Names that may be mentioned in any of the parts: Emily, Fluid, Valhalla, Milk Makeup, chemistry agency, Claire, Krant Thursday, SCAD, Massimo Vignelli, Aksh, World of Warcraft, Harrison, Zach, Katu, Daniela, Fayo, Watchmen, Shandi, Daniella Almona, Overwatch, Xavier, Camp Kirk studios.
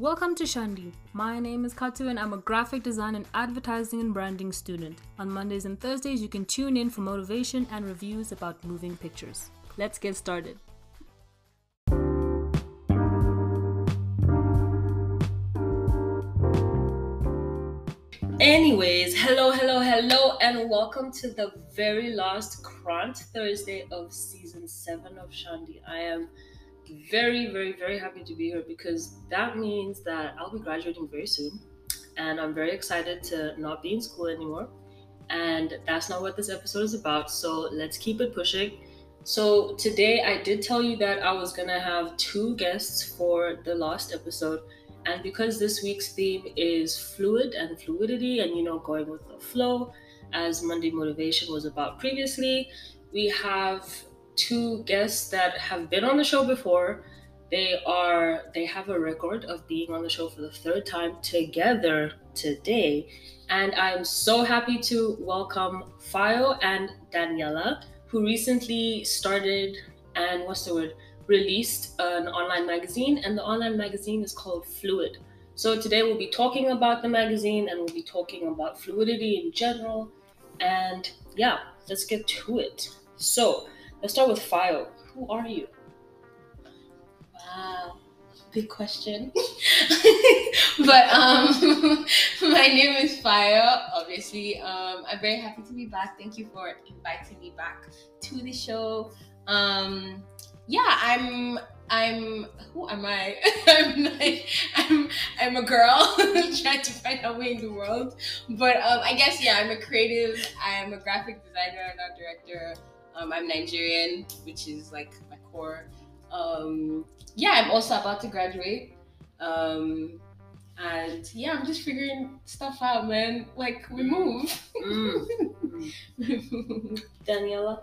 Welcome to Shandi. My name is Katu and I'm a graphic design and advertising and branding student. On Mondays and Thursdays, you can tune in for motivation and reviews about moving pictures. Let's get started. Anyways, hello, and welcome to the very last Krant Thursday of season 7 of Shandi. I am very, very, very happy to be here because that means that I'll be graduating very soon, and I'm very excited to not be in school anymore. And that's not what this episode is about, so let's keep it pushing. So today I did tell you that I was gonna have two guests for the last episode, and because this week's theme is fluid and fluidity and, you know, going with the flow, as Monday Motivation was about previously, we have two guests that have been on the show before. They have a record of being on the show for the third time together today, and I'm so happy to welcome Fayo and Daniela, who recently started and released an online magazine, and the online magazine is called Fluid. So today we'll be talking about the magazine and we'll be talking about fluidity in general, and yeah, let's get to it. So let's start with Fayo. Who are you? Wow, big question. But my name is Fayo, obviously. I'm very happy to be back. Thank you for inviting me back to the show. Who am I? I'm a girl trying to find my way in the world. But I guess, yeah, I'm a creative. I'm a graphic designer and art director. I'm Nigerian, which is like my core. I'm also about to graduate. I'm just figuring stuff out, man. Like, we move. Daniela.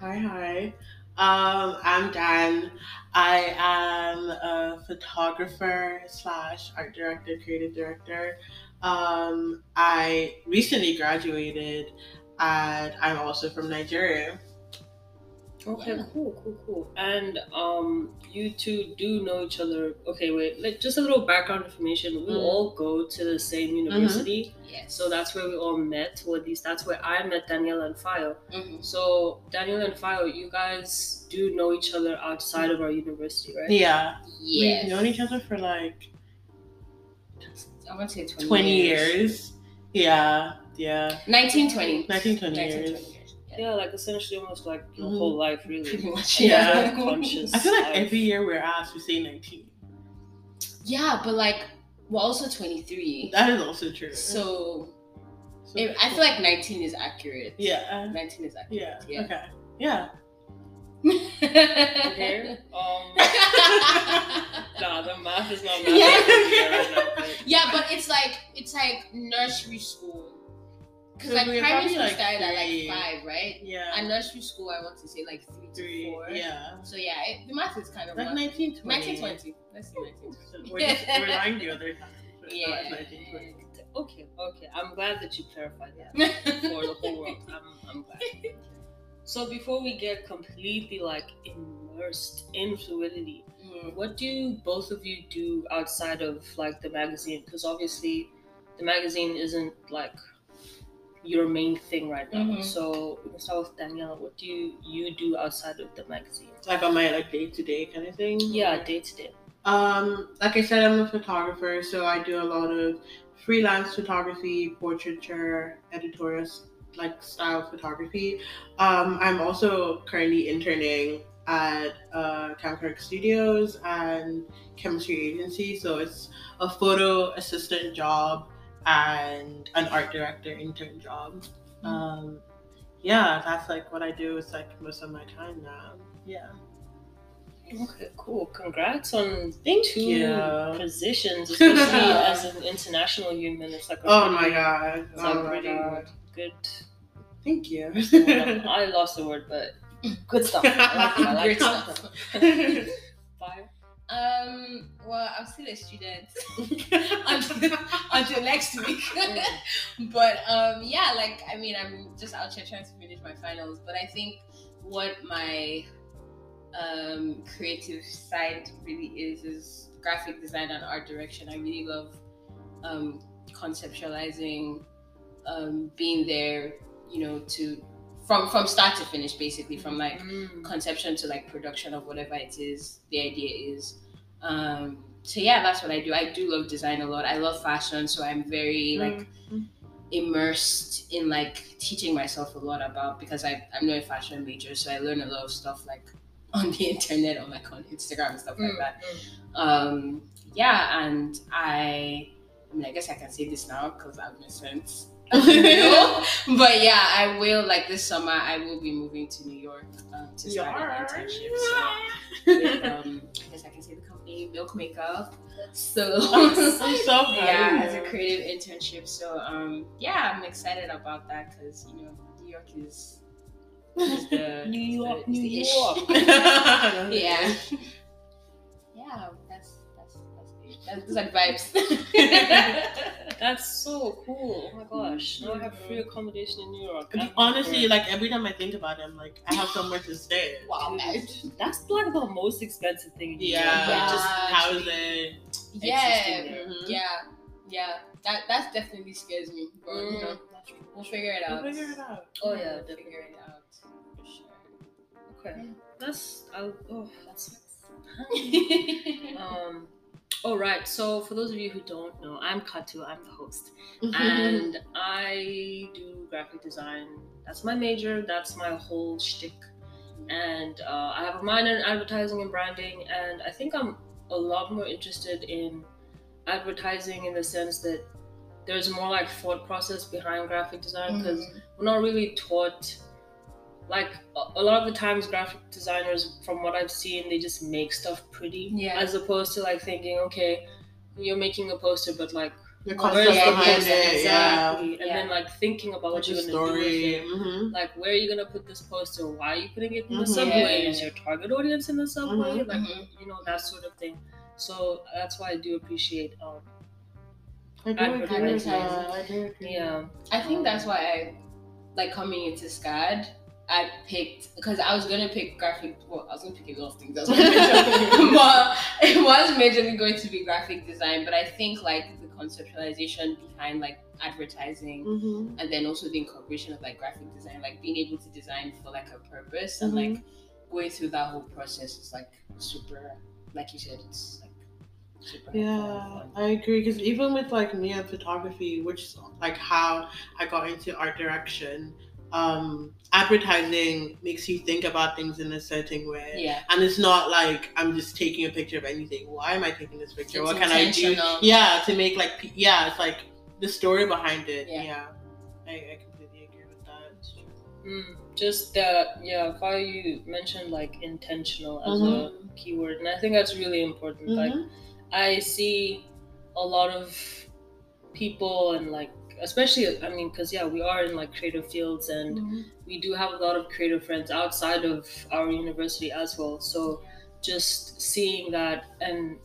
Hi. I'm Dan. I am a photographer / art director, creative director. I recently graduated, and I'm also from Nigeria. Okay, yeah. Cool. And you two do know each other. Okay, wait, just a little background information. We all go to the same university. Mm-hmm. Yes. So that's where we all met, or at least that's where I met Daniela and Fayo. Mm-hmm. So Daniela and Fayo, you guys do know each other outside of our university, right? Yeah. Yes. We've known each other for like, I want to say 20 years. Yeah. 19, 20 years. Yeah, like essentially almost like your whole life, really. Pretty much, yeah. Conscious. I feel like every year we're asked, we say 19. Yeah, but like we're also 23. That is also true. So I feel like 19 is accurate. Yeah. 19 is accurate. Yeah. Okay. Yeah. Okay. Nah, the math is not math. But it's like nursery school. Because like primary school started at like 5, right? Yeah. And nursery school, I want to say like 3 to 4. Yeah. So yeah, the math is kind of like 1920. Let's say 1920. We're lying the other time. Yeah. Okay. I'm glad that you clarified that for the whole world. I'm glad. So before we get completely like immersed in fluidity, what do both of you do outside of like the magazine? Because obviously, the magazine isn't like your main thing right now. So let's start with Daniela. What do you do outside of the magazine? Like on my like day-to-day kind of thing? Yeah, day-to-day. Like I said, I'm a photographer, so I do a lot of freelance photography, portraiture, editorial like style photography. I'm also currently interning at Camp Kirk Studios and Chemistry Agency, so it's a photo assistant job and an art director intern job. That's like what I do. It's like most of my time now. Yeah. Okay, cool. Congrats on two positions, especially as an international human. It's like good. Thank you. I lost the word, but good stuff. I like stuff. Bye. Well, I'm still a student until next week. But I'm just out here trying to finish my finals. But I think what my creative side really is graphic design and art direction. I really love conceptualizing, being there, you know, to from start to finish, basically, from like conception to like production of whatever it is the idea is. So yeah, that's what I do. I do love design a lot. I love fashion, so I'm very like immersed in like teaching myself a lot about, because I'm not a fashion major, so I learn a lot of stuff like on the internet or like on Instagram and stuff like that. Yeah, and I mean, I guess I can say this now because I've made sense. But yeah, I will, like this summer, I will be moving to New York to start an internship. So with, I guess I can say the company, Milk Makeup. So, yeah, as a creative internship. So yeah, I'm excited about that because, you know, New York is the New York. Yeah. Yeah, that's like vibes. That's so cool. Oh my gosh. Now I have free accommodation in New York. Honestly, like every time I think about it, I'm like, I have somewhere to stay. Wow, that's like the most expensive thing in New York. Yeah, just housing. Yeah. That definitely scares me. But you know, we'll figure it out. Oh yeah, we'll figure it out. For sure. Okay. That's Alright, so for those of you who don't know, I'm Katu, I'm the host, and I do graphic design. That's my major, that's my whole shtick, and I have a minor in advertising and branding, and I think I'm a lot more interested in advertising in the sense that there's more like thought process behind graphic design, because we're not really taught. Like a lot of the times graphic designers, from what I've seen, they just make stuff pretty, as opposed to like thinking, okay, you're making a poster, but like the concept behind it, and then like thinking about what you're gonna do with it. Like, where are you gonna put this poster? Why are you putting it in the subway? Is your target audience in the subway? Like, you know, that sort of thing. So that's why I do appreciate advertising. Yeah, I think that's why I like coming into SCAD. I picked, because I was going to pick I was going to pick a lot of things, but it was majorly going to be graphic design, but I think like the conceptualization behind like advertising and then also the incorporation of like graphic design, like being able to design for like a purpose and like going through that whole process is like super, like you said, it's like super fun. I agree, because even with like me and photography, which is like how I got into art direction, advertising makes you think about things in a certain way, and it's not like I'm just taking a picture of anything. Why am I taking this picture? It's what can I do to make like it's like the story behind it. I completely agree with that. Just that Fayo, you mentioned like intentional as a keyword, and I think that's really important. Like I see a lot of people and like, especially, I mean, because we are in like creative fields, and we do have a lot of creative friends outside of our university as well. So just seeing that and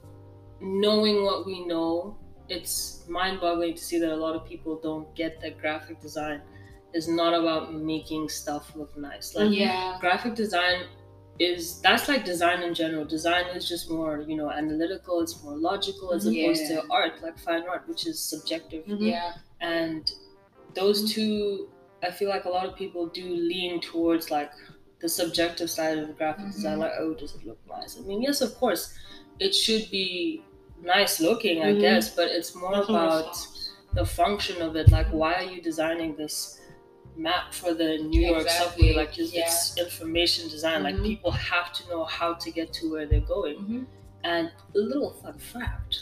knowing what we know, it's mind-boggling to see that a lot of people don't get that graphic design is not about making stuff look nice. Like graphic design is, that's like design in general. Design is just more, you know, analytical, it's more logical as opposed to art, like fine art, which is subjective. And those two, I feel like a lot of people do lean towards like the subjective side of the graphic design, like, oh, does it look nice? I mean, yes, of course, it should be nice looking, I guess, but it's more about the function of it. Like, why are you designing this map for the New York subway? Like, it's information design. Like, people have to know how to get to where they're going. And a little fun fact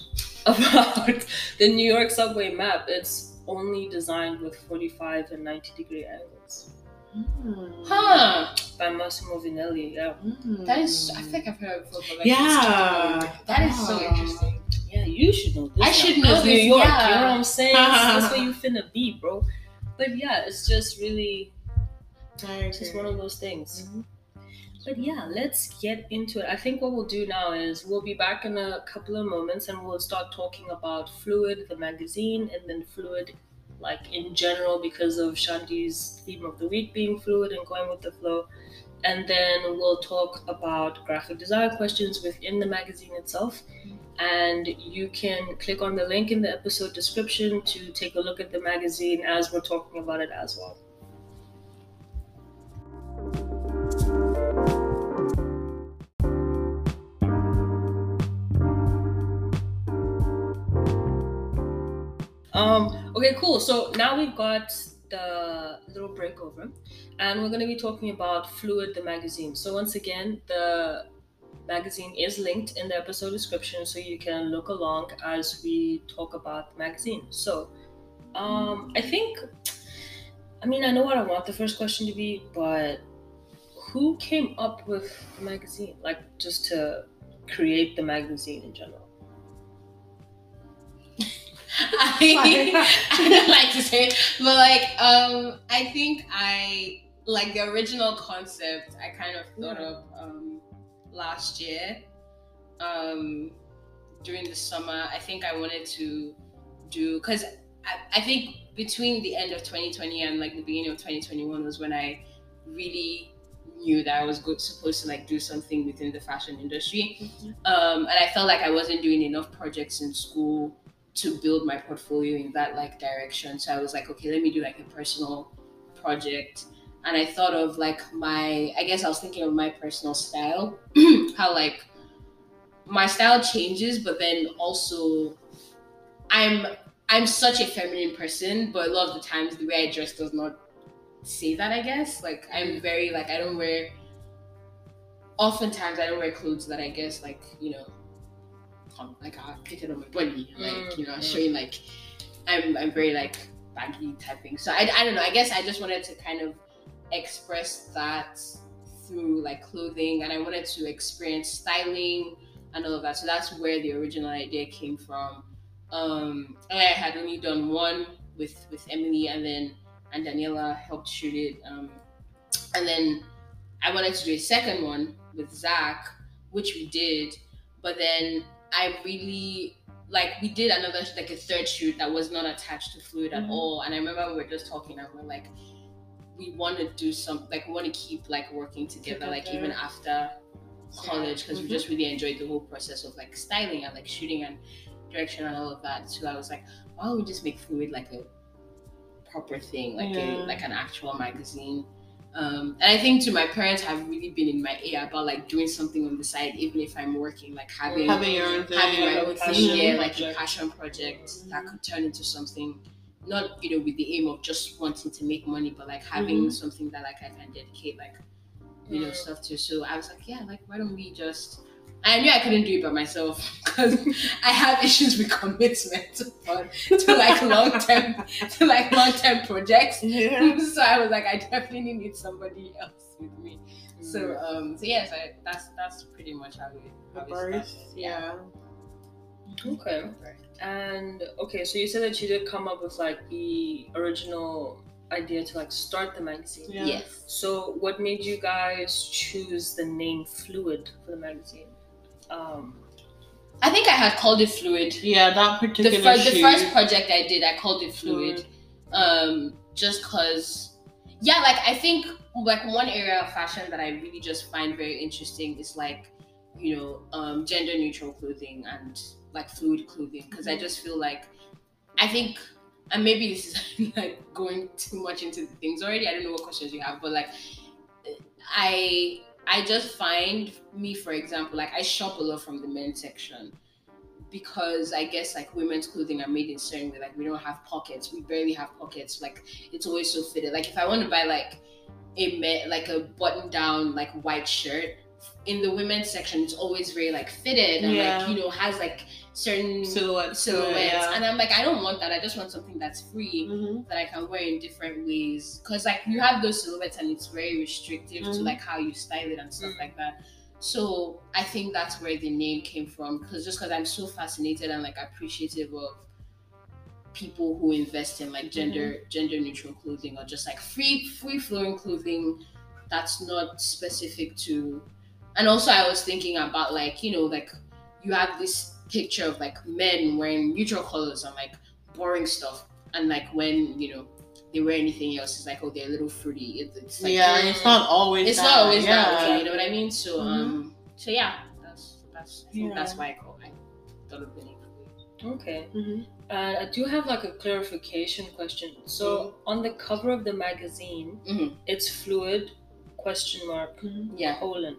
about the New York subway map, it's only designed with 45 and 90-degree angles. By Massimo Vignelli. That is, I think I've heard before. But like, that is so interesting. Yeah, you should know this. I should know this. New York, you know what I'm saying? That's where you finna be, bro. But yeah, it's just really, it's just one of those things. But yeah, let's get into it. I think what we'll do now is we'll be back in a couple of moments and we'll start talking about Fluid, the magazine, and then Fluid, like in general, because of Shandi's theme of the week being fluid and going with the flow. And then we'll talk about graphic design questions within the magazine itself. and you can click on the link in the episode description to take a look at the magazine as we're talking about it as well. Okay, cool. So now we've got the little break over, and we're going to be talking about Fluid, the magazine. So once again, the magazine is linked in the episode description, so you can look along as we talk about the magazine. So I know what I want the first question to be, but who came up with the magazine, like just to create the magazine in general? I don't like to say it, but I think I like the original concept I kind of thought of last year during the summer. I think I wanted to do, because I think between the end of 2020 and like the beginning of 2021 was when I really knew that I was supposed to like do something within the fashion industry. And I felt like I wasn't doing enough projects in school to build my portfolio in that like direction. So I was like, okay, let me do like a personal project. And I thought of like I was thinking of my personal style, how like my style changes, but then also I'm such a feminine person, but a lot of the times the way I dress does not say that, I guess. Like I'm very like, I don't wear clothes that I guess like, you know, like I pick it on my body, like, you know, showing like I'm very like baggy type thing. So I don't know, I guess I just wanted to kind of express that through like clothing, and I wanted to experience styling and all of that. So that's where the original idea came from. I had only done one with Emily, and Daniela helped shoot it, and then I wanted to do a second one with Zach, which we did, but then I really, like, we did another, like a third shoot that was not attached to Fluid at all. And I remember we were just talking and we're like, we want to do something, like we want to keep like working together. Like even after college, because we just really enjoyed the whole process of like styling and like shooting and direction and all of that. So I was like, why don't we just make Fluid like a proper thing, like like an actual magazine. And I think too, my parents have really been in my ear about like doing something on the side, even if I'm working, like having your own thing, a passion project that could turn into something, not, you know, with the aim of just wanting to make money, but like having something that like I can dedicate like, you know, stuff to. So I was like, yeah, like why don't we just, I knew I couldn't do it by myself because I have issues with commitment to long-term projects. Yeah. So I was like, I definitely need somebody else with me. So so that's pretty much how it started. Yeah. Okay. And okay, so you said that you did come up with like the original idea to like start the magazine. Yeah. Yes. So what made you guys choose the name Fluid for the magazine? I think I had called it Fluid. Yeah, that particular the first project I did, I called it Fluid. Just cause, like I think like one area of fashion that I really just find very interesting is like, you know, gender neutral clothing and like fluid clothing. Cause I just feel like, I think, and maybe this is like going too much into the things already, I don't know what questions you have, but like, I just find me, for example, like I shop a lot from the men's section because I guess like women's clothing are made in certain way. Like we don't have pockets. We barely have pockets. Like it's always so fitted. Like if I want to buy like a button down, like white shirt in the women's section, it's always very like fitted and like, you know, has like certain silhouettes. Yeah. And I'm like, I don't want that. I just want something that's free that I can wear in different ways. Cause like you have those silhouettes and it's very restrictive to like how you style it and stuff like that. So I think that's where the name came from. Cause I'm so fascinated and like appreciative of people who invest in like gender neutral clothing or just like free flowing clothing that's not specific to. And also I was thinking about like, you know, like you have this picture of like men wearing neutral colors and like boring stuff, and like when, you know, they wear anything else, it's like, oh, they're a little fruity. It's like, yeah, it's not always that, okay, you know what I mean? So so yeah, that's I think that's why I call it other thing. Okay. Mm-hmm. I do have like a clarification question. So on the cover of the magazine, it's Fluid ? Yeah. Colon.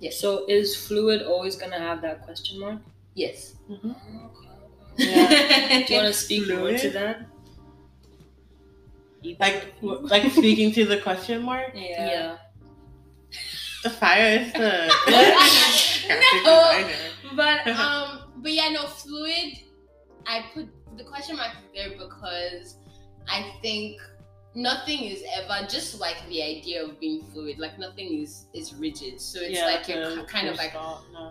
Yes. So is Fluid always gonna have that question mark? Yes. Mm-hmm. Okay. Yeah. Do you want to speak more to that? Like speaking to the question mark? Yeah. The fire is the but yeah, no, Fluid, I put the question mark there because I think nothing is ever, just like the idea of being fluid, like nothing is rigid. So it's like you're kind of like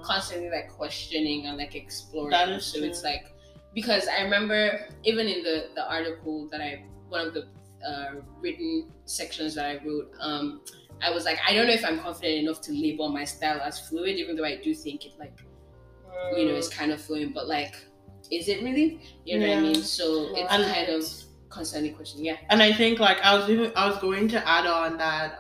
constantly like questioning and like exploring. That is so true. It's like, because I remember even in the article that one of the written sections that I wrote, I was like, I don't know if I'm confident enough to label my style as fluid, even though I do think it like, you know, it's kind of fluid, but like, is it really? You know what I mean? So it's kind of constantly questioning. Yeah. And I think like I was going to add on that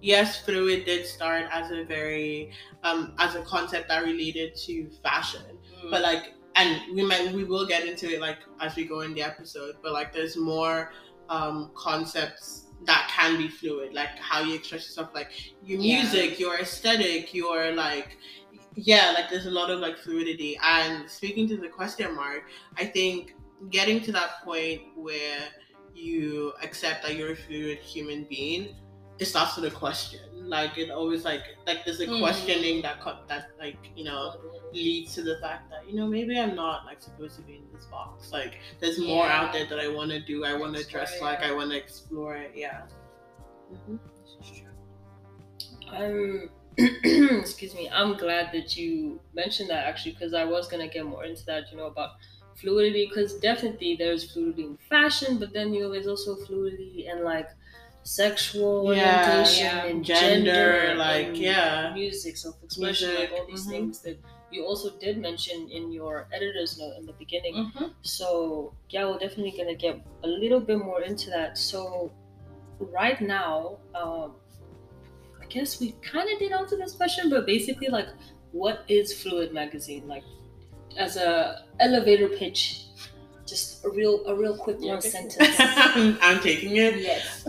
yes, Fluid did start as a very as a concept that related to fashion, but like, and we will get into it like as we go in the episode, but like there's more concepts that can be fluid, like how you express yourself, like your music, your aesthetic, your like, like there's a lot of like fluidity. And speaking to the question mark, I think getting to that point where you accept that you're a fluid human being, it's also the question. Like it always like there's a questioning that like, you know, leads to the fact that, you know, maybe I'm not like supposed to be in this box. Like there's more out there that I want to do. I want to dress like I want to explore it. Yeah. Mm-hmm. This is true. Excuse me. I'm glad that you mentioned that actually, because I was gonna get more into that. You know, about fluidity, because definitely there's fluidity in fashion, but then, you know, there's also fluidity in like sexual orientation and gender, like and music, self-expression, music, like all these things that you also did mention in your editor's note in the beginning. So yeah, we're definitely gonna get a little bit more into that. So right now, I guess we kind of did answer this question, but basically like, what is Fluid magazine? Like as a elevator pitch, just a real quick one sentence. I'm taking it. Yes.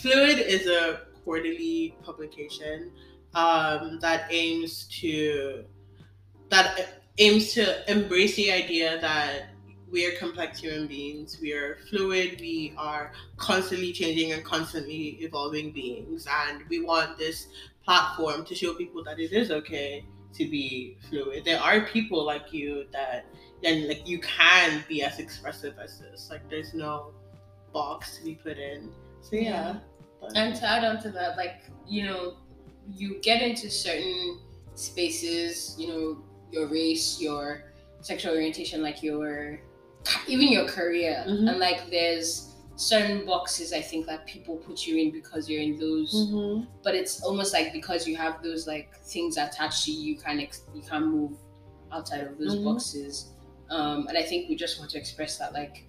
Fluid is a quarterly publication that aims to embrace the idea that we are complex human beings. We are fluid. We are constantly changing and constantly evolving beings, and we want this platform to show people that it is okay to be fluid. There are people like you that, and like you can be as expressive as this. Like there's no box to be put in. So yeah. And to add on to that, like, you know, you get into certain spaces, you know, your race, your sexual orientation, like even your career, and like there's certain boxes I think that people put you in because you're in those, but it's almost like because you have those like things attached to you, you can't move outside of those boxes. And I think we just want to express that, like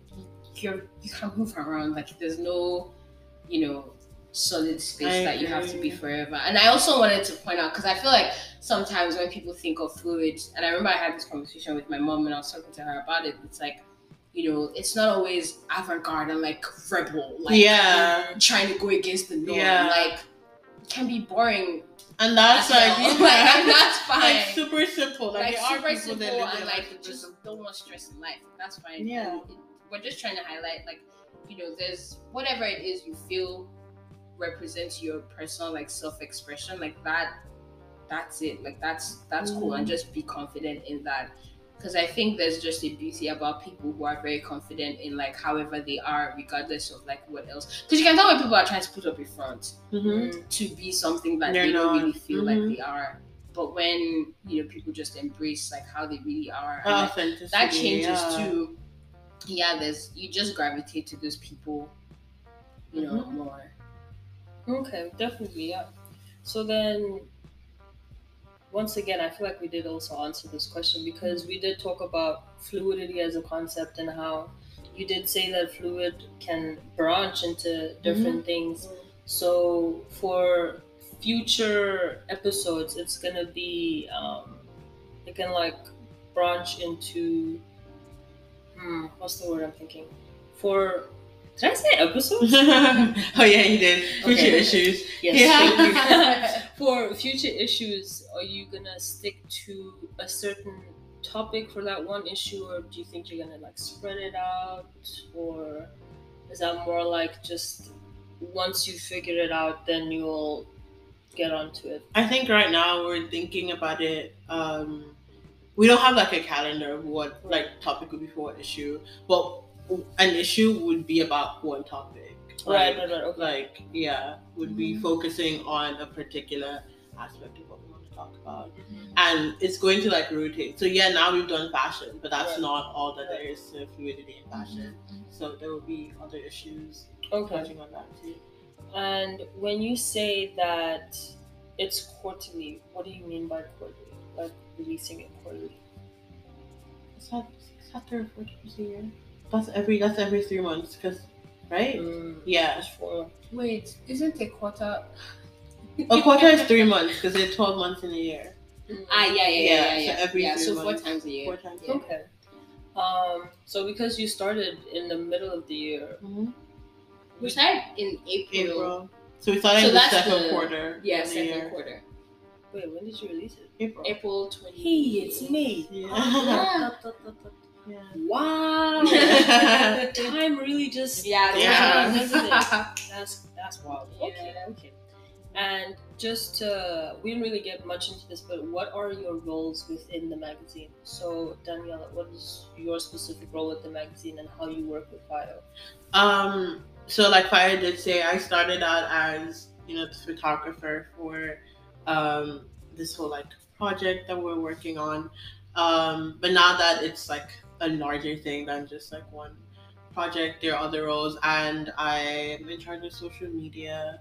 you can't move around. Like there's no, you know, solid space that you have to be forever. And I also wanted to point out, because I feel like sometimes when people think of fluid, and I remember I had this conversation with my mom and I was talking to her about it. It's like, you know, it's not always avant-garde and like rebel, like trying to go against the norm. Yeah. Like it can be boring, and that's and that's fine. Like super simple, like there super are people simple, that and like just don't want stress in life. That's fine. Yeah, we're just trying to highlight, like, you know, there's whatever it is you feel represents your personal like self-expression, like that's it. Like that's cool, and just be confident in that. Because I think there's just a beauty about people who are very confident in like however they are, regardless of like what else. Because you can tell when people are trying to put up a front to be something that they don't really feel like they are. But when, you know, people just embrace like how they really are, and, like, that changes too. Yeah, you just gravitate to those people, you know, more. Okay, definitely, yeah. So then, once again, I feel like we did also answer this question, because we did talk about fluidity as a concept and how you did say that fluid can branch into different things. So for future episodes, it's going to be, it can like branch into what's the word I'm thinking? Did I say episodes? Oh yeah, you did. Future issues. Yes, yeah. Thank you. For future issues, are you gonna stick to a certain topic for that one issue, or do you think you're gonna like spread it out, or is that more like just once you figure it out, then you'll get onto it? I think right now we're thinking about it. We don't have like a calendar of what like topic would be for what issue, but an issue would be about one topic, like, right. Okay. Like, yeah, would be focusing on a particular aspect of what we want to talk about, and it's going to like rotate. So yeah, now we've done fashion, but that's not all that there is to fluidity in fashion. So there will be other issues touching on that too. And when you say that it's quarterly, what do you mean by quarterly? Like releasing it quarterly? It's like 6 or 4 times a year. That's every 3 months, cause right? Yeah. Wait, isn't a quarter is 3 months because it's 12 months in a year. Yeah. So every 4 times a year. 4 times. Yeah. Okay. So because you started in the middle of the year, we started in April. So we started in the second quarter. Yeah, second quarter. Wait, when did you release it? April 20. Hey, it's me. Yeah. Yeah. Wow, time really just doesn't it? That's wild. Yeah. Okay. And just we didn't really get much into this, but what are your roles within the magazine? So Daniela, what is your specific role with the magazine and how you work with Fayo? So like Fayo did say, I started out as the photographer for this whole like project that we're working on, but now that it's like a larger thing than just like one project, there are other roles, and I'm in charge of social media.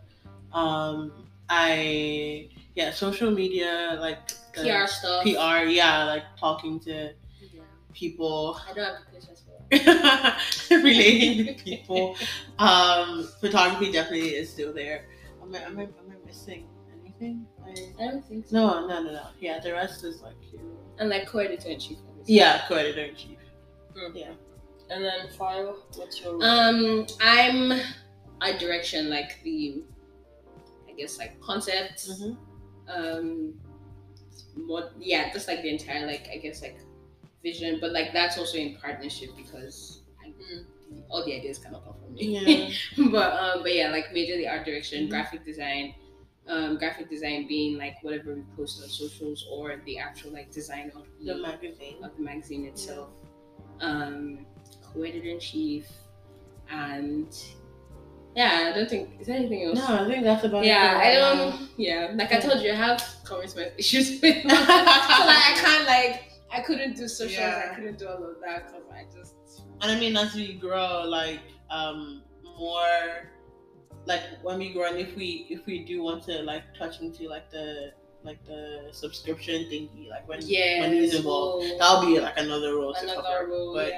Social media, like PR stuff. Like talking to people. I don't have to pitch as well. Relating to people. Photography definitely is still there. Am I missing anything? I don't think so. No. Yeah, the rest is like you. And like co-editor-in-chief. Yeah, co-editor-in-chief. Yeah. And then Fayo, what's your role? I'm a direction, like the, I guess, like concept. Just like the entire, like, I guess, like vision, but like that's also in partnership because all the ideas cannot come from me. Yeah. But yeah, like majorly art direction, graphic design. Graphic design being like whatever we post on socials or the actual like design of the magazine itself. Co-editor in chief, and I don't think is there anything else. No, I think that's about it. I told you I have commitment issues with so like I couldn't do socials, I couldn't do all of that because as we grow, like more like when we grow, and if we do want to like touch into like the subscription thingy, like when he's involved, that'll be like another role to cover. But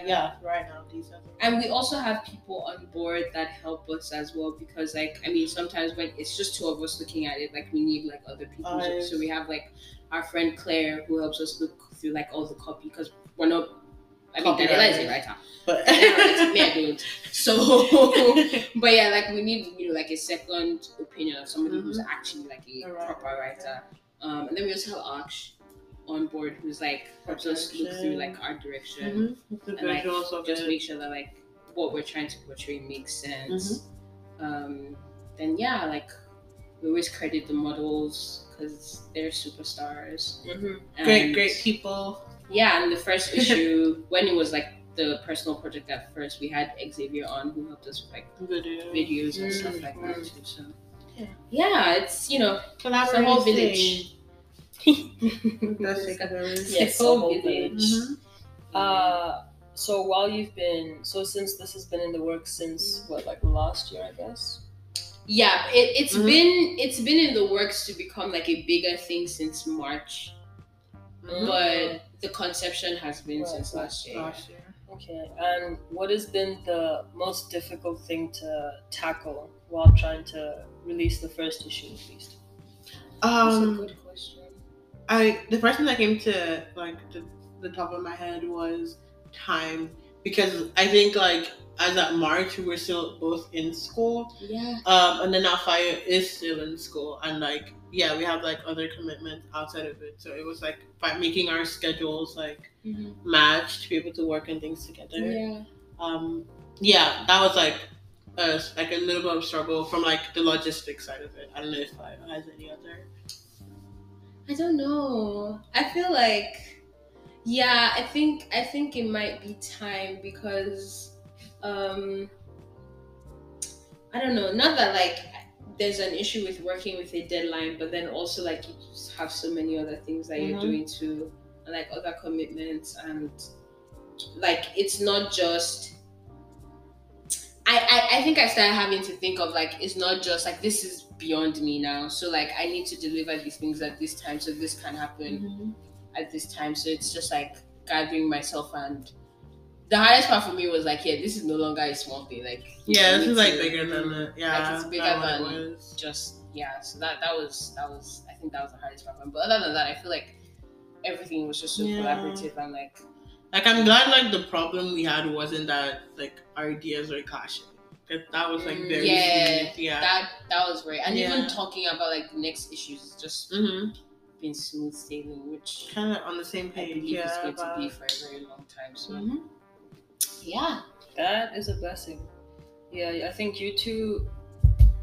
right now these are the and roles. We also have people on board that help us as well, because like sometimes when it's just two of us looking at it, like we need like other people. So we have like our friend Claire who helps us look through like all the copy, because we're not. Daniela is a writer, but me, I don't. So, but yeah, like we need like a second opinion of somebody who's actually like a proper writer. And then we also have Aksh on board, who's like helps us look through like art direction and like just make sure that like what we're trying to portray makes sense. Like we always credit the models because they're superstars. Great people. Yeah, and the first issue, when it was like the personal project at first, we had Xavier on who helped us with like videos and stuff like that too. So yeah, it's it's a whole village. It's a whole village. So while you've been, since this has been in the works since last year, I guess. Yeah, it's been in the works to become like a bigger thing since March. But the conception has been since last year. Okay, and what has been the most difficult thing to tackle while trying to release the first issue at least? That's a good question. The first thing that came to like the the top of my head was time, because I think like as at March we were still both in school. Yeah. And then now Fayo is still in school, and like yeah, we have like other commitments outside of it. So it was like making our schedules like match to be able to work on things together. Yeah. Yeah, that was like a little bit of struggle from like the logistics side of it. I don't know if Fayo has any other. I don't know. I feel like, yeah, I think it might be time, because I don't know, not that like there's an issue with working with a deadline, but then also like you just have so many other things that you're doing too, and like other commitments, and like it's not just I think I started having to think of like, it's not just like this is beyond me now, so like I need to deliver these things at this time, so this can happen at this time. So it's just like gathering myself, and the hardest part for me was like, yeah, this is no longer a small thing. Like, yeah, this is like bigger than it. Yeah, like it's bigger than just yeah. So that was I think that was the hardest part for me. But other than that, I feel like everything was just so collaborative, and like I'm glad like the problem we had wasn't that like our ideas were clashing. That was like very smooth. Yeah. That was great, and even talking about like the next issues is just been smooth sailing, which kind of on the same page. I believe it's going to be for a very long time. So. Yeah, that is a blessing. Yeah, I think you two,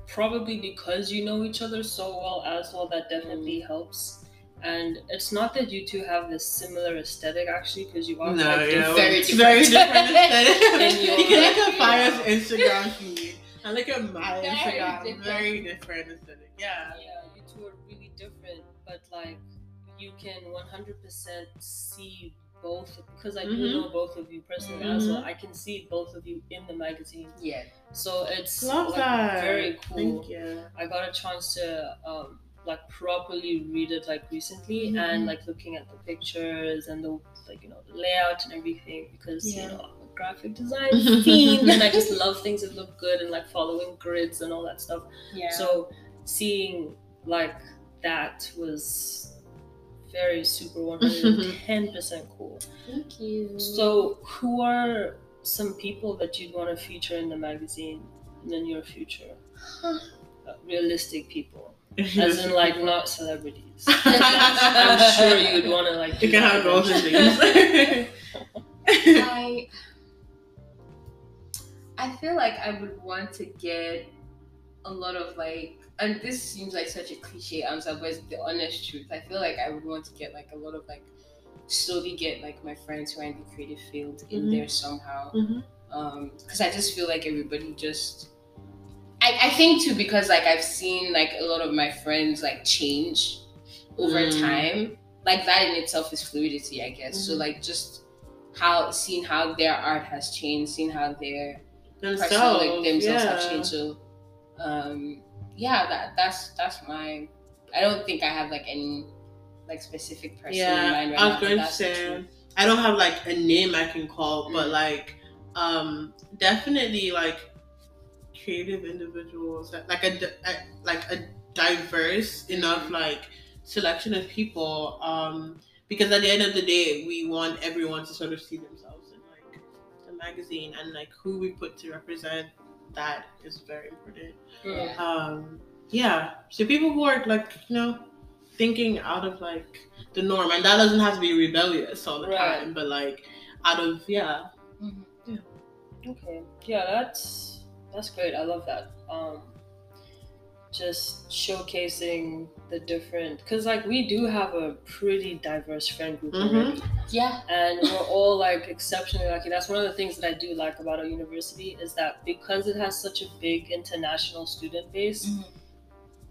probably because you know each other so well as well, that definitely helps. And it's not that you two have this similar aesthetic actually, because you are very different aesthetic. You can look at Fayo's Instagram feed and look at my Instagram. Very different aesthetic. Yeah. Yeah, you two are really different, but like you can 100% see both, because I do know both of you personally as well. I can see both of you in the magazine. Yeah. So it's very cool. Thank you. I got a chance to like properly read it like recently, and like looking at the pictures and the like, you know, the layout and everything, because you know, I'm a graphic design fiend and I just love things that look good and like following grids and all that stuff. Yeah. So seeing like that was very super 110% cool. Thank you. So who are some people that you'd want to feature in the magazine in the near future? Realistic people. As in like not celebrities. I'm sure you'd want to like... You can have both of these. I feel like I would want to get a lot of like... And this seems like such a cliche answer, but it's the honest truth. I feel like I would want to get like a lot of like, slowly get like my friends who are in the creative field in there somehow. Because I just feel like everybody just... I think too, because like I've seen like a lot of my friends like change over time. Like that in itself is fluidity, I guess. So like just seeing how their art has changed, seeing how their themselves have changed. So yeah, that's my... I don't think I have like any like specific person in mind right now. I was going to say, I don't have like a name I can call, but like definitely like creative individuals, like a diverse enough like selection of people, because at the end of the day we want everyone to sort of see themselves in like the magazine, and like who we put to represent that is very important. So people who are like, you know, thinking out of like the norm, and that doesn't have to be rebellious all the time, but like out of That's great. I love that. Just showcasing the different, because like we do have a pretty diverse friend group already. Yeah. And we're all like exceptionally lucky. That's one of the things that I do like about our university, is that because it has such a big international student base,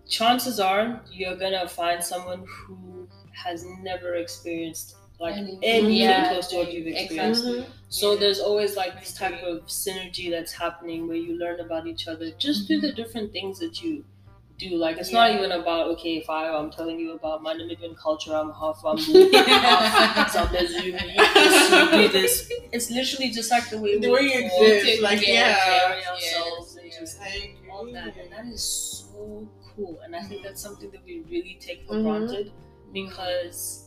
chances are you're gonna find someone who has never experienced like anything close to what you've experienced. So there's always like this type of synergy that's happening, where you learn about each other just through the different things that you do. Like it's not even about, okay, if I'm telling you about my Namibian culture, I'm half, I'm half, some do this. It's literally just like the way we exist, like ourselves and just all that, and that is so cool. And I think that's something that we really take for granted, because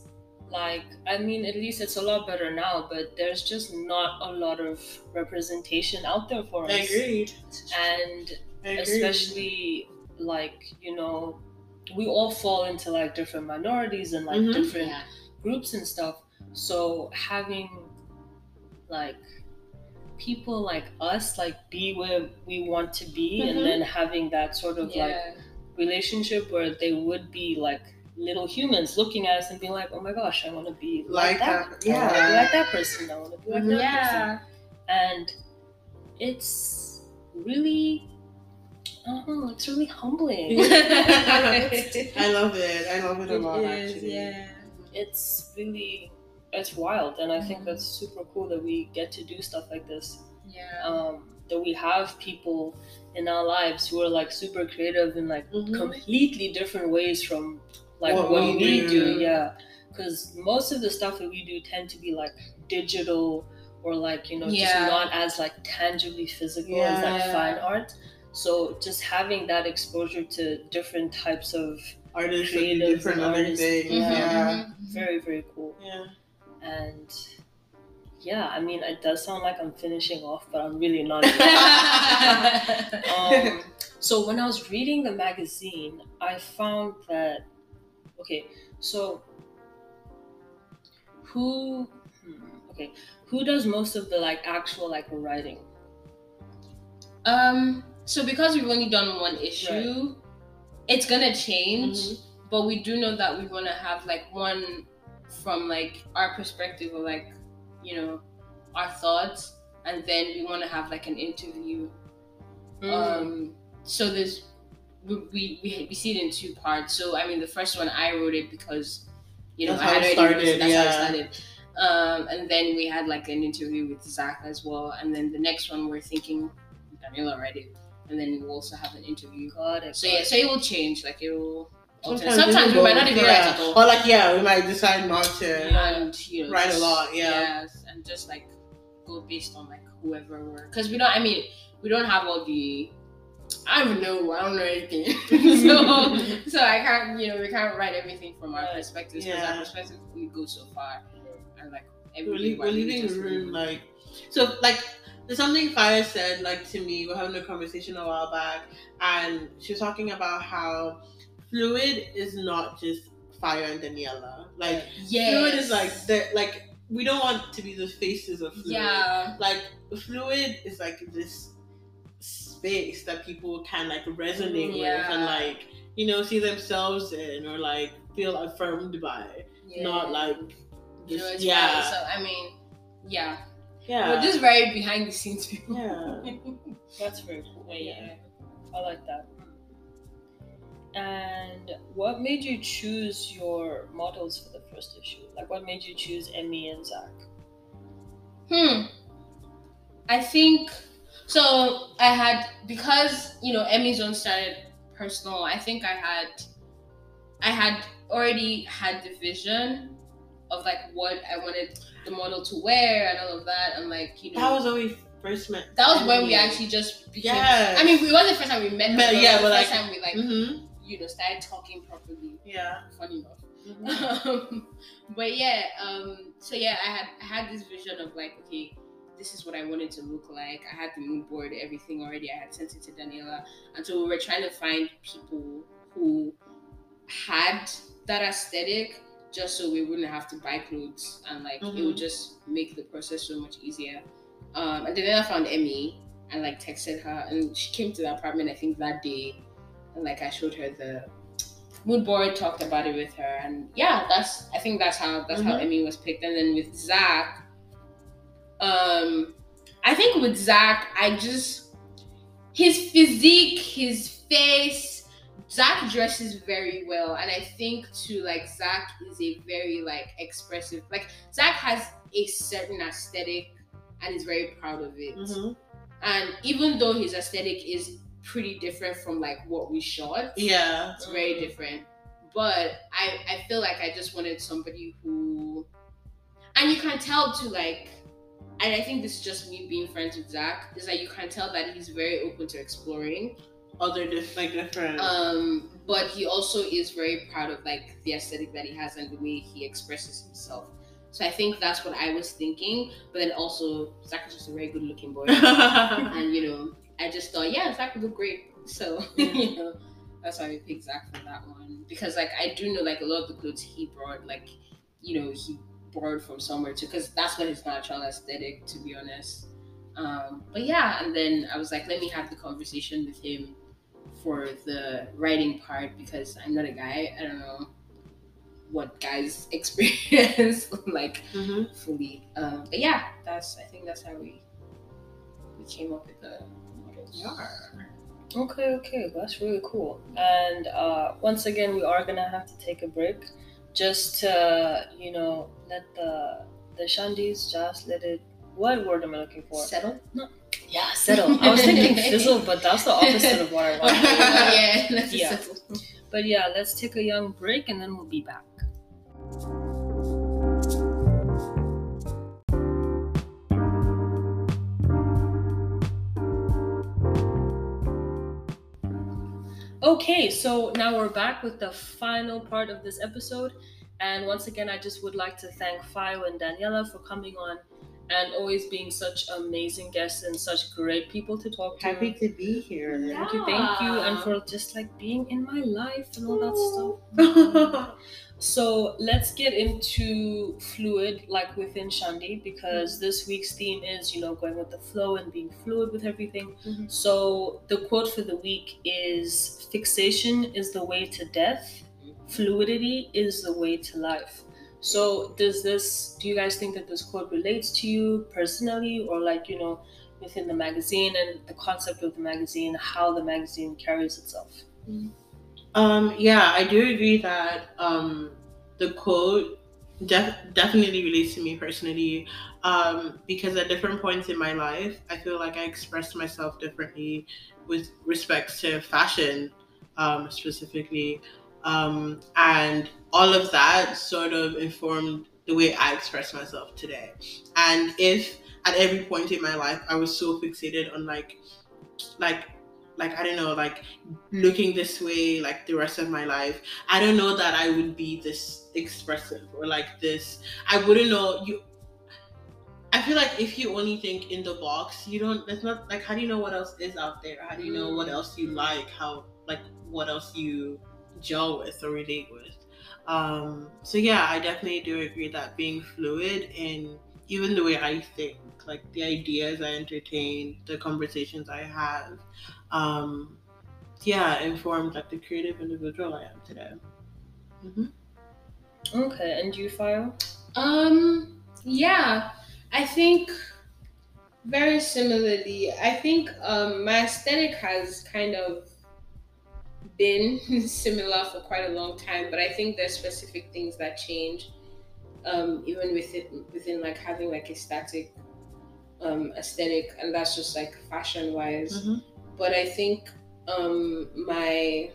Like, I mean, at least it's a lot better now, but there's just not a lot of representation out there for us. Agreed. And especially, like, you know, we all fall into, like, different minorities and, like, different groups and stuff. So having, like, people like us, like, be where we want to be, and then having that sort of, like, relationship where they would be, like, little humans looking at us and being like, oh my gosh, I want to be like that. Yeah. I want to be like that person. I want to be like that person. And it's really humbling. I love it. I love it a lot, actually. Yeah. It's wild, and I think that's super cool that we get to do stuff like this. Yeah. That we have people in our lives who are, like, super creative in, like, completely different ways from, like, what we do. Yeah. Because most of the stuff that we do tend to be, like, digital or, like, you know, just not as, like, tangibly physical as, like, fine art. So just having that exposure to different types of artists and different other things. Yeah. Very, very cool. Yeah. And yeah, I mean, it does sound like I'm finishing off, but I'm really not. So when I was reading the magazine, I found that, who does most of the, like, actual, like, writing? So because we've only done one issue, it's gonna change, but we do know that we want to have, like, one from, like, our perspective or, like, you know, our thoughts, and then we want to have, like, an interview. So there's we see it in two parts. So I mean, the first one I wrote it because, you know, that's how I started. And then we had, like, an interview with Zach as well, and then the next one we're thinking Daniela read it, and then we'll also have an interview. So it will change. Like, it will. Sometimes we might not even write at all. Or, like, we might decide not to write a lot. Yeah. Yes, and just, like, go based on, like, whoever we're. Because we don't have all the. I don't know anything. so I can't. We can't write everything from our perspectives. Because our perspectives we go so far, and, like, we're leaving room, like, so, like. There's something Fayo said, like, to me. We were having a conversation a while back, and she was talking about how Fluid is not just Fayo and Daniela. Like, Fluid is, like, we don't want to be the faces of Fluid. Yeah. Like, Fluid is, like, this space that people can, like, resonate with and, like, you know, see themselves in or, like, feel affirmed by. Yeah. Not, like, it's Fayo, so, I mean, yeah, we're just very behind the scenes people. Yeah, that's very cool. Yeah, I like that. And what made you choose your models for the first issue? Like, what made you choose Emmy and Zach? I think so. I had, because, you know, Emmy's own started personal. I think I had already had the vision of, like, what I wanted the model to wear and all of that, and, like, you know, that was when we first met. That was when we actually just became. Yeah. I mean, it wasn't the first time we met. But the first time we, like, you know, started talking properly. Yeah. Funny enough. Mm-hmm. But yeah. So yeah, I had this vision of, like, okay, this is what I wanted to look like. I had the mood board, everything already. I had sent it to Daniela, and so we were trying to find people who had that aesthetic, just so we wouldn't have to buy clothes, and, like, it would just make the process so much easier. And then I found Emmy and, like, texted her, and she came to the apartment, I think, that day, and, like, I showed her the mood board, talked about it with her, and I think that's how Emmy was picked. And then with Zach, I think with Zach, his physique, his face, Zach dresses very well, and I think too, like, Zach is a very, like, expressive, like, Zach has a certain aesthetic and is very proud of it. And even though his aesthetic is pretty different from, like, what we shot, it's very different, but I feel like I just wanted somebody who, and you can tell too, like, and I think this is just me being friends with Zach, is that you can tell that he's very open to exploring. other different. But he also is very proud of like the aesthetic that he has and the way he expresses himself. So I think that's what I was thinking. But then also, Zach is just a very good looking boy, and you know, I just thought, yeah, Zach would look great. So you know, that's why we picked Zach for that one, because like I do know like a lot of the clothes he brought, like you know, he borrowed from somewhere too, because that's what his natural aesthetic, to be honest. But yeah, and then I was like, let me have the conversation with him for the writing part, because I'm not a guy. I don't know what guys experience like fully. But yeah, I think that's how we came up with the models. Yeah. Okay, that's really cool. And once again, we are gonna have to take a break, just to, you know, let the Shandis just let it. What word am I looking for? Settle? No. Yeah, settle. I was thinking fizzle, but that's the opposite of what I wanted. Yeah, let's settle. But yeah, let's take a young break and then we'll be back. Okay, so now we're back with the final part of this episode. And once again, I just would like to thank Fayo and Daniela for coming on and always being such amazing guests and such great people to talk to. Happy to be here. Yeah. Thank you. And for just like being in my life and all that stuff. So let's get into fluid, like within Shandi, because this week's theme is, you know, going with the flow and being fluid with everything. Mm-hmm. So the quote for the week is, fixation is the way to death. Fluidity is the way to life. So do you guys think that this quote relates to you personally, or like, you know, within the magazine and the concept of the magazine, how the magazine carries itself? Yeah, I do agree that the quote definitely relates to me personally, because at different points in my life, I feel like I expressed myself differently with respects to fashion, specifically. And all of that sort of informed the way I express myself today. And if at every point in my life I was so fixated on like I don't know, like looking this way like the rest of my life, I don't know that I would be this expressive or like this. I wouldn't know. I feel like if you only think in the box, it's not like, how do you know what else is out there? How do you know what else you like? How, like, what else you gel with or relate with? So yeah, I definitely do agree that being fluid in even the way I think, like the ideas I entertain, the conversations I have, informed like the creative individual I am today. Okay, and you, Fayo? Yeah, I think very similarly. I think my aesthetic has kind of been similar for quite a long time, but I think there's specific things that change, even within like having like a static aesthetic, and that's just like fashion wise. But I think my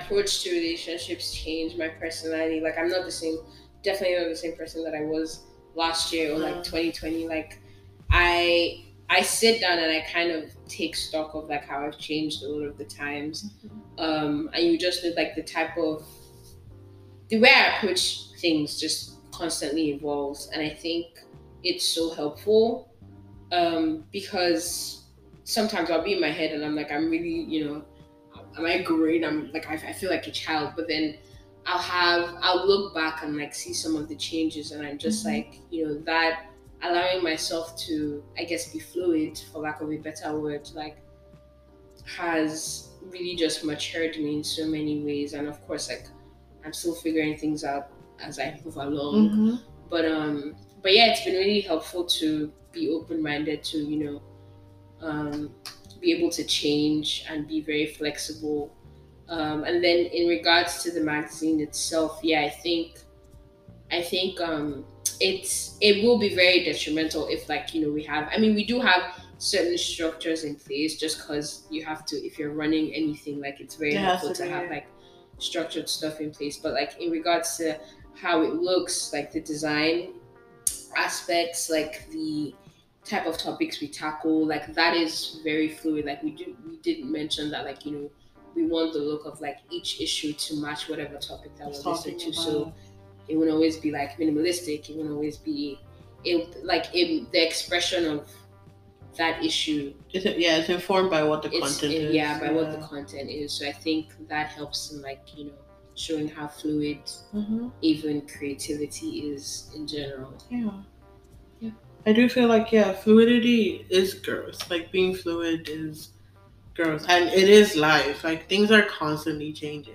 approach to relationships changed, my personality, like I'm not the same, definitely not the same person that I was last year or like 2020. Like I sit down and I kind of take stock of like how I've changed a lot of the times. And you just know like the way I approach things just constantly evolves. And I think it's so helpful because sometimes I'll be in my head and I'm like, I'm really, you know, am I great? I'm like, I feel like a child, but then I'll look back and like see some of the changes, and I'm just like, you know, that allowing myself to, I guess, be fluid, for lack of a better word, like has really just matured me in so many ways. And of course, like I'm still figuring things out as I move along. But yeah, it's been really helpful to be open-minded, to, you know, be able to change and be very flexible. And then in regards to the magazine itself, yeah, I think it will be very detrimental if, like, you know, we do have certain structures in place, just because you have to, if you're running anything, like it's very helpful to have like structured stuff in place. But like in regards to how it looks, like the design aspects, like the type of topics we tackle, like that is very fluid. Like we did mention that, like, you know, we want the look of like each issue to match whatever topic that we're listening to. So it won't always be like minimalistic. It won't always be the expression of that issue. It's informed by what the content is. By what the content is. So I think that helps in, like, you know, showing how fluid even creativity is in general. Yeah. I do feel like, fluidity is growth. Like, being fluid is growth. And it is life. Like, things are constantly changing.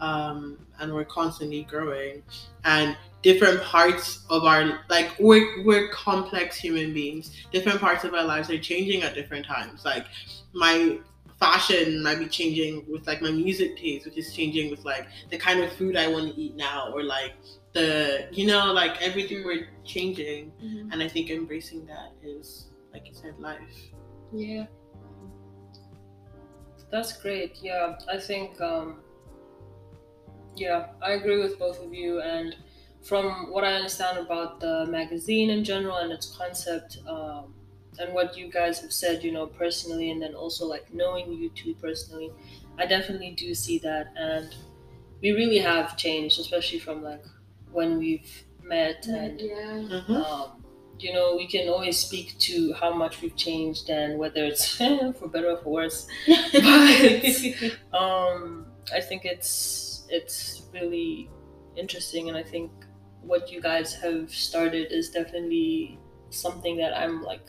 And we're constantly growing. And different parts of our, like, we're complex human beings. Different parts of our lives are changing at different times. Like, my fashion might be changing with, like, my music taste, which is changing with, like, the kind of food I want to eat now, or, like, the, you know, like, everything we're changing. Mm-hmm. And I think embracing that is, like you said, life. Yeah. That's great. Yeah, I think, I agree with both of you. And from what I understand about the magazine in general and its concept, and what you guys have said, you know, personally, and then also like knowing you two personally, I definitely do see that. And we really have changed, especially from like when we've met, and you know, we can always speak to how much we've changed and whether it's for better or for worse. But I think it's really interesting, and I think what you guys have started is definitely something that I'm like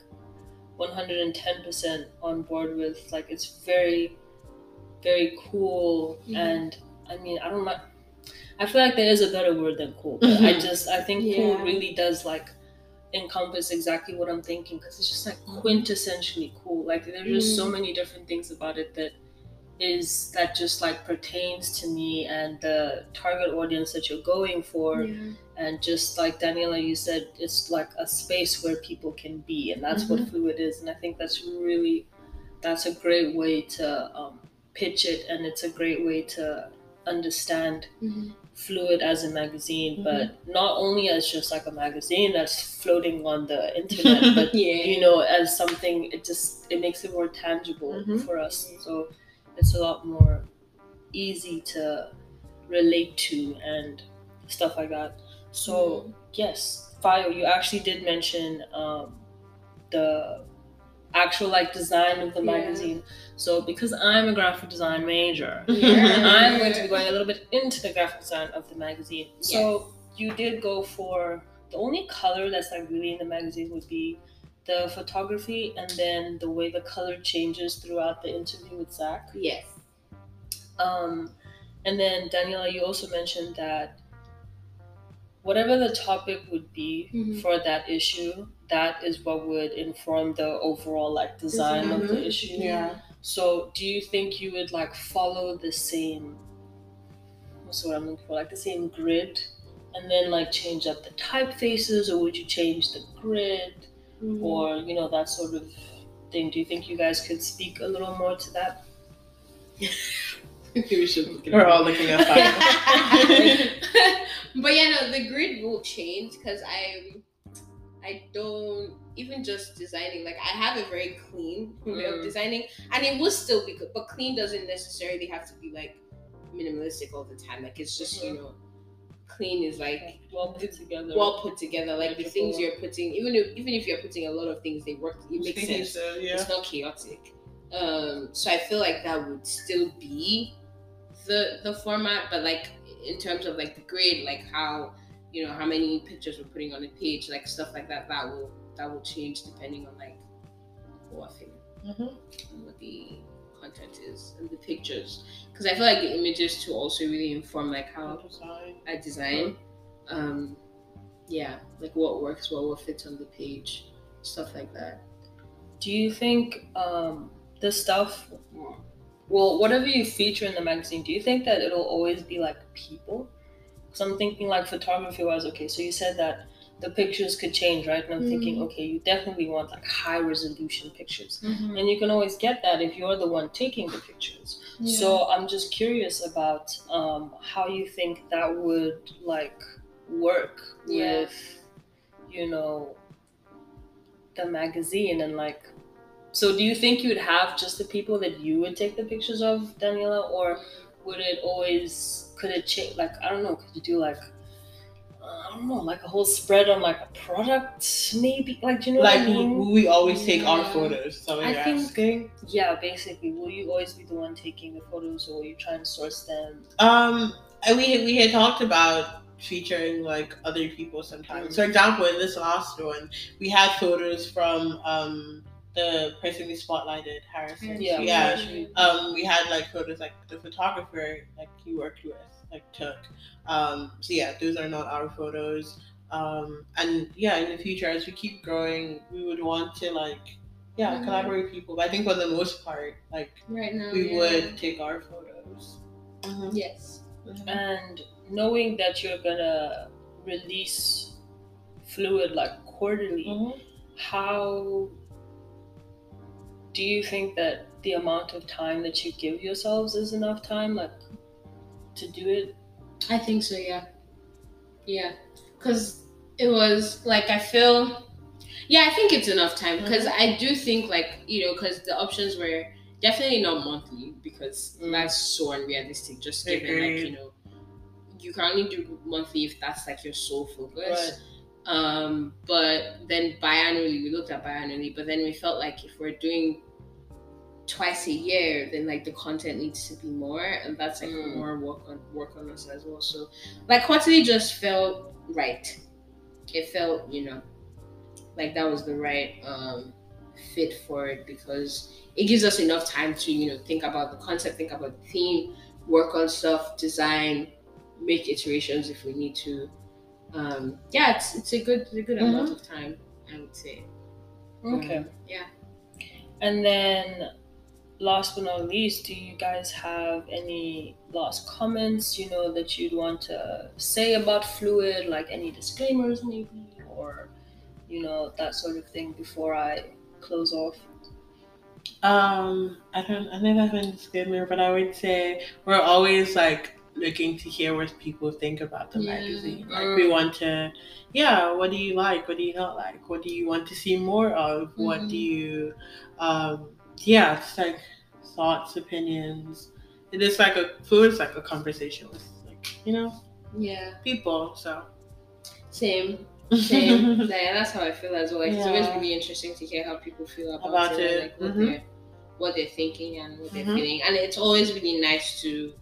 110% on board with. Like, it's very, very cool. Mm-hmm. And I mean, I feel like there is a better word than cool, but mm-hmm. I think cool really does like encompass exactly what I'm thinking, because it's just like quintessentially cool. Like, there's just so many different things about it that just like pertains to me and the target audience that you're going for. And just like Daniela, you said, it's like a space where people can be, and that's what Fluid is. And I think that's a great way to pitch it, and it's a great way to understand Fluid as a magazine, but not only as just like a magazine that's floating on the internet, but you know, as something, it makes it more tangible for us. So it's a lot more easy to relate to and stuff like that. So yes, Fayo, you actually did mention the actual like design of the magazine. So because I'm a graphic design major, I'm going to be going a little bit into the graphic design of the magazine. Yes. So you did go for the only color that's like really in the magazine would be the photography, and then the way the color changes throughout the interview with Zach. Yes. And then Daniela, you also mentioned that whatever the topic would be for that issue, that is what would inform the overall like design of the issue. Yeah. So do you think you would like follow the same, the same grid, and then like change up the typefaces, or would you change the grid? Mm-hmm. Or, you know, that sort of thing. Do you think you guys could speak a little more to that? We should look at We're all looking at Fayo. But the grid will change, because I don't, even just designing, like, I have a very clean way of designing, and it will still be good, but clean doesn't necessarily have to be like minimalistic all the time. Like, it's just, you know, clean is like well put together, like the things you're putting, even if you're putting a lot of things, they work, it makes sense. So, it's not chaotic. So I feel like that would still be the format, but like in terms of like the grade, like how, you know, how many pictures we're putting on a page, like stuff like that will change depending on like what I feel, what the content is and the pictures, because I feel like the images too also really inform like how I design, like what works well, what fits on the page, stuff like that. Do you think the stuff, well, whatever you feature in the magazine, do you think that it'll always be like people? Because I'm thinking like photography wise, okay, so you said that the pictures could change, right? And I'm thinking, okay, you definitely want like high resolution pictures. And you can always get that if you're the one taking the pictures. Yeah. So I'm just curious about how you think that would like work with, you know, a magazine and like, so do you think you would have just the people that you would take the pictures of, Daniela, or would it always, could it change? Like, I don't know, could you do like, I don't know, like a whole spread on like a product, maybe? Like, do you know like what I mean? Will we always take our photos? I think, asking. Yeah, basically, will you always be the one taking the photos, or will you try and source them? We had talked about featuring like other people sometimes. Mm-hmm. For example, in this last one, we had photos from the person we spotlighted, Harrison. Yeah. Mm-hmm. We had like photos like the photographer like you worked with like took. So yeah, those are not our photos. And yeah, in the future as we keep growing, we would want to like collaborate with people. But I think for the most part, like right now, we would take our photos. Mm-hmm. Yes. Mm-hmm. And knowing that you're gonna release Fluid like quarterly, mm-hmm. how do you think that the amount of time that you give yourselves is enough time like to do it? I think so, yeah, because it was like I think it's enough time, because mm-hmm. I do think like, you know, because the options were definitely not monthly, because that's so unrealistic, just given mm-hmm. like, you know, you can only do monthly if that's like your sole focus. Right. But then biannually, we looked at biannually, but then we felt like if we're doing twice a year, then like the content needs to be more, and that's like more work on us as well. So like quarterly just felt right. It felt, you know, like that was the right fit for it, because it gives us enough time to, you know, think about the concept, think about the theme, work on stuff, design, make iterations if we need to. It's a good mm-hmm. amount of time, I would say. Okay. And then last but not least, do you guys have any last comments, you know, that you'd want to say about Fluid, like any disclaimers maybe, or, you know, that sort of thing before I close off? I never have any disclaimer, but I would say we're always like looking to hear what people think about the magazine. Like we want to, what do you like? What do you not like? What do you want to see more of? Mm-hmm. What do you, it's like thoughts, opinions. It is like a conversation with like, you know, people. So same. Like, that's how I feel as well. Like, it's always really interesting to hear how people feel about it. Like what mm-hmm. they're thinking and what mm-hmm. they're feeling, and it's always really nice to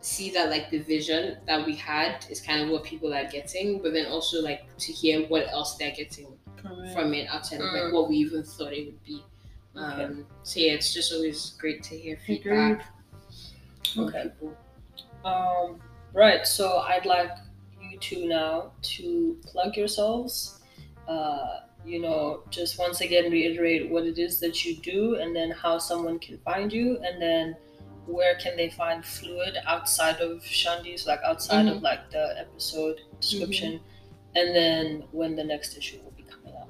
see that like the vision that we had is kind of what people are getting, but then also like to hear what else they're getting from it outside of like what we even thought it would be. It's just always great to hear feedback from people. Right, so I'd like you two now to plug yourselves, you know, just once again reiterate what it is that you do, and then how someone can find you, and then where can they find Fluid outside of Shandi's, like outside mm-hmm. of like the episode description, mm-hmm. and then when the next issue will be coming out.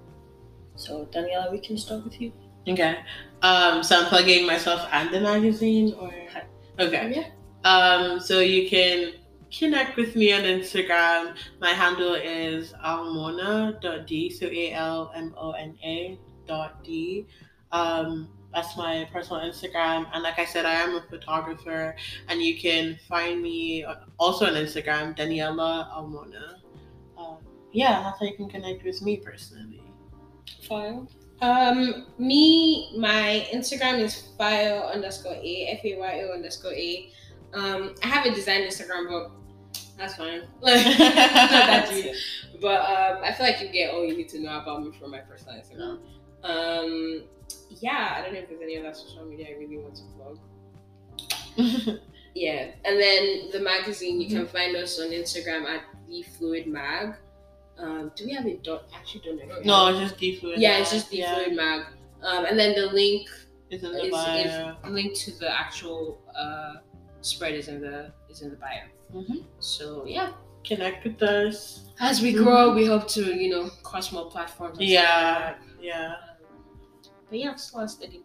So Daniela, we can start with you. Okay. So I'm plugging myself and the magazine, or okay. Yeah. So you can connect with me on Instagram. My handle is almona.d, so almona.d. That's my personal Instagram. And like I said, I am a photographer, and you can find me also on Instagram, Daniella Almona. That's how you can connect with me personally. Fayo? My Instagram is Fayo_A. I have a design Instagram, but that's fine. Not that deep. But I feel like you get all you need to know about me from my personal Instagram. I don't know if there's any other social media I really want to vlog. And then the magazine, you can find us on Instagram at TheFluidMag. Do we have a dot? Actually, don't know. No, it's just TheFluidMag. Yeah, it's just TheFluidMag. And then the link is in the bio. Linked to the actual spread is in the bio. Mm-hmm. So connect with us. As we grow, we hope to, you know, cross more platforms. But it's last day.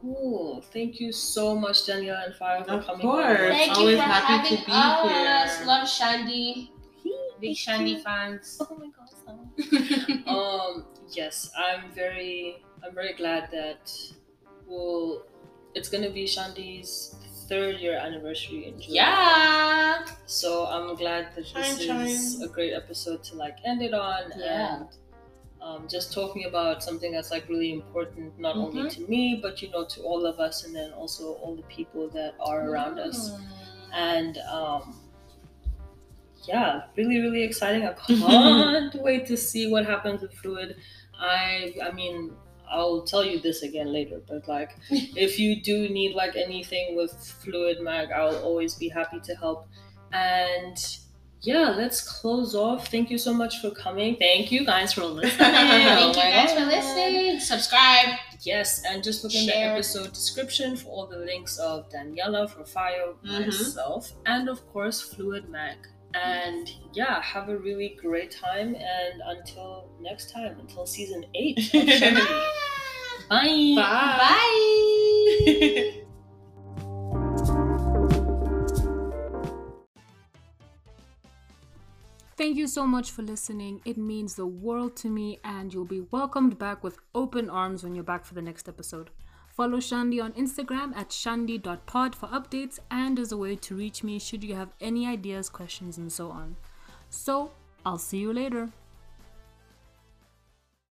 Cool. Thank you so much, Daniela and Fayo, for coming. Of course. Thank you for having us. Love, Shandi. big Shandi fans. Oh my god. Yes, I'm very glad that it's gonna be Shandi's 3rd year anniversary in July. Yeah. So I'm glad that this is a great episode to end it on. Yeah. And just talking about something that's really important, not only to me, but to all of us, and then also all the people that are around us. And really, really exciting. I can't wait to see what happens with Fluid. I mean, I'll tell you this again later, but if you do need anything with Fluid Mag, I'll always be happy to help. And let's close off. Thank you so much for coming. Thank you guys for listening. Subscribe. Yes, and just look in the episode description for all the links of Daniela, for Fayo, myself, and of course Fluid Mag. And have a really great time, and until next time, until season 8 of Shandi. Bye. Bye. Bye. Thank you so much for listening. It means the world to me, and you'll be welcomed back with open arms when you're back for the next episode. Follow Shandi on Instagram at shandi.pod for updates and as a way to reach me should you have any ideas, questions, and so on. So, I'll see you later.